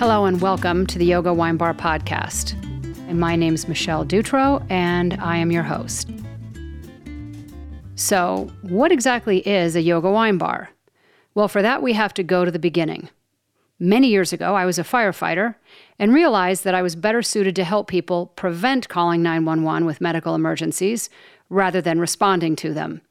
Hello and welcome to the Yoga Wine Bar Podcast. And my name's Michelle Dutro and I am your host. So what exactly is a yoga wine bar? Well, for that we have to go to the beginning. Many years ago, I was a firefighter and realized that I was better suited to help people prevent calling 911 with medical emergencies rather than responding to them.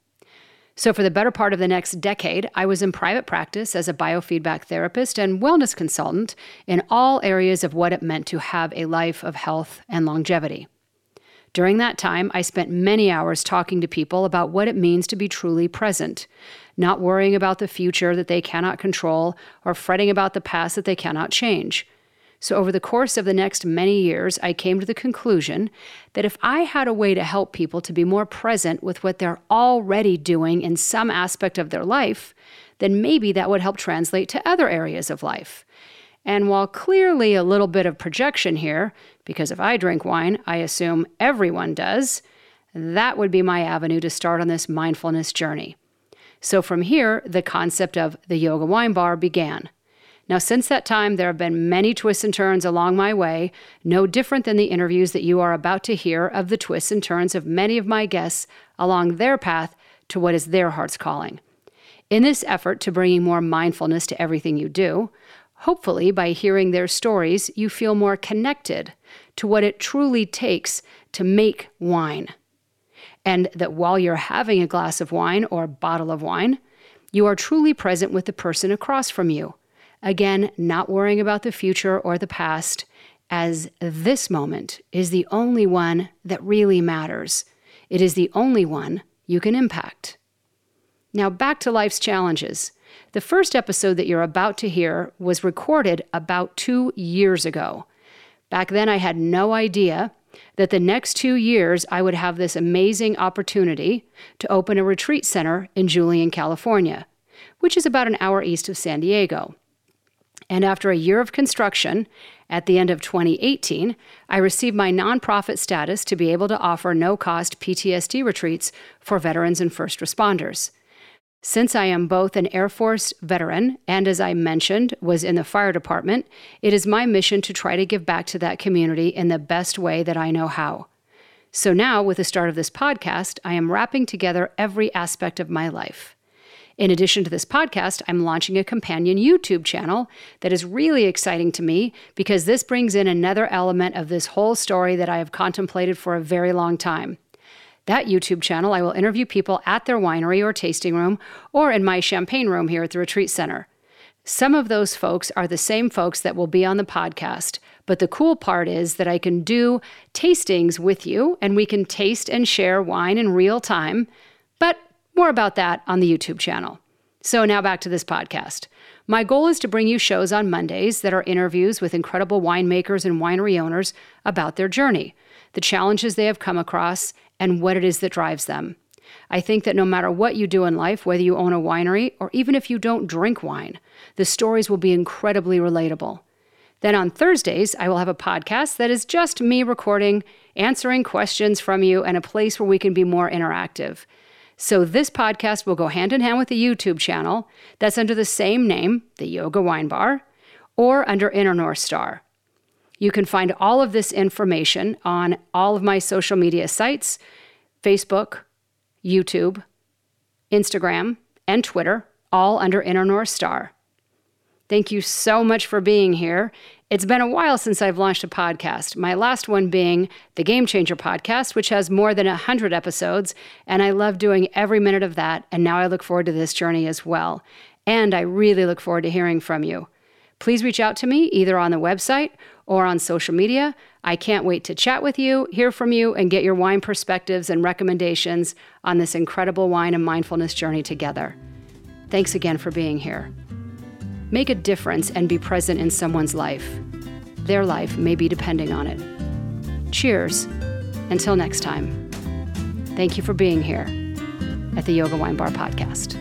So for the better part of the next decade, I was in private practice as a biofeedback therapist and wellness consultant in all areas of what it meant to have a life of health and longevity. During that time, I spent many hours talking to people about what it means to be truly present, not worrying about the future that they cannot control or fretting about the past that they cannot change. So over the course of the next many years, I came to the conclusion that if I had a way to help people to be more present with what they're already doing in some aspect of their life, then maybe that would help translate to other areas of life. And while clearly a little bit of projection here, because if I drink wine, I assume everyone does, that would be my avenue to start on this mindfulness journey. So from here, the concept of the Yoga Wine Bar began. Now, since that time, there have been many twists and turns along my way, no different than the interviews that you are about to hear of the twists and turns of many of my guests along their path to what is their heart's calling. In this effort to bringing more mindfulness to everything you do, hopefully by hearing their stories, you feel more connected to what it truly takes to make wine. And that while you're having a glass of wine or a bottle of wine, you are truly present with the person across from you. Again, not worrying about the future or the past, as this moment is the only one that really matters. It is the only one you can impact. Now back to life's challenges. The first episode that you're about to hear was recorded about 2 years ago. Back then I had no idea that the next 2 years I would have this amazing opportunity to open a retreat center in Julian, California, which is about an hour east of San Diego. And after a year of construction, at the end of 2018, I received my nonprofit status to be able to offer no-cost PTSD retreats for veterans and first responders. Since I am both an Air Force veteran and, as I mentioned, was in the fire department, it is my mission to try to give back to that community in the best way that I know how. So now, with the start of this podcast, I am wrapping together every aspect of my life. In addition to this podcast, I'm launching a companion YouTube channel that is really exciting to me because this brings in another element of this whole story that I have contemplated for a very long time. That YouTube channel, I will interview people at their winery or tasting room or in my champagne room here at the retreat center. Some of those folks are the same folks that will be on the podcast, but the cool part is that I can do tastings with you and we can taste and share wine in real time, but more about that on the YouTube channel. So now back to this podcast. My goal is to bring you shows on Mondays that are interviews with incredible winemakers and winery owners about their journey, the challenges they have come across, and what it is that drives them. I think that no matter what you do in life, whether you own a winery or even if you don't drink wine, the stories will be incredibly relatable. Then on Thursdays, I will have a podcast that is just me recording, answering questions from you, and a place where we can be more interactive. So this podcast will go hand in hand with the YouTube channel that's under the same name, the Yoga Wine Bar, or under Inner North Star. You can find all of this information on all of my social media sites, Facebook, YouTube, Instagram, and Twitter, all under Inner North Star. Thank you so much for being here. It's been a while since I've launched a podcast, my last one being the Game Changer Podcast, which has more than 100 episodes, and I love doing every minute of that, and now I look forward to this journey as well. And I really look forward to hearing from you. Please reach out to me either on the website or on social media. I can't wait to chat with you, hear from you, and get your wine perspectives and recommendations on this incredible wine and mindfulness journey together. Thanks again for being here. Make a difference and be present in someone's life. Their life may be depending on it. Cheers. Until next time. Thank you for being here at the Yoga Wine Bar Podcast.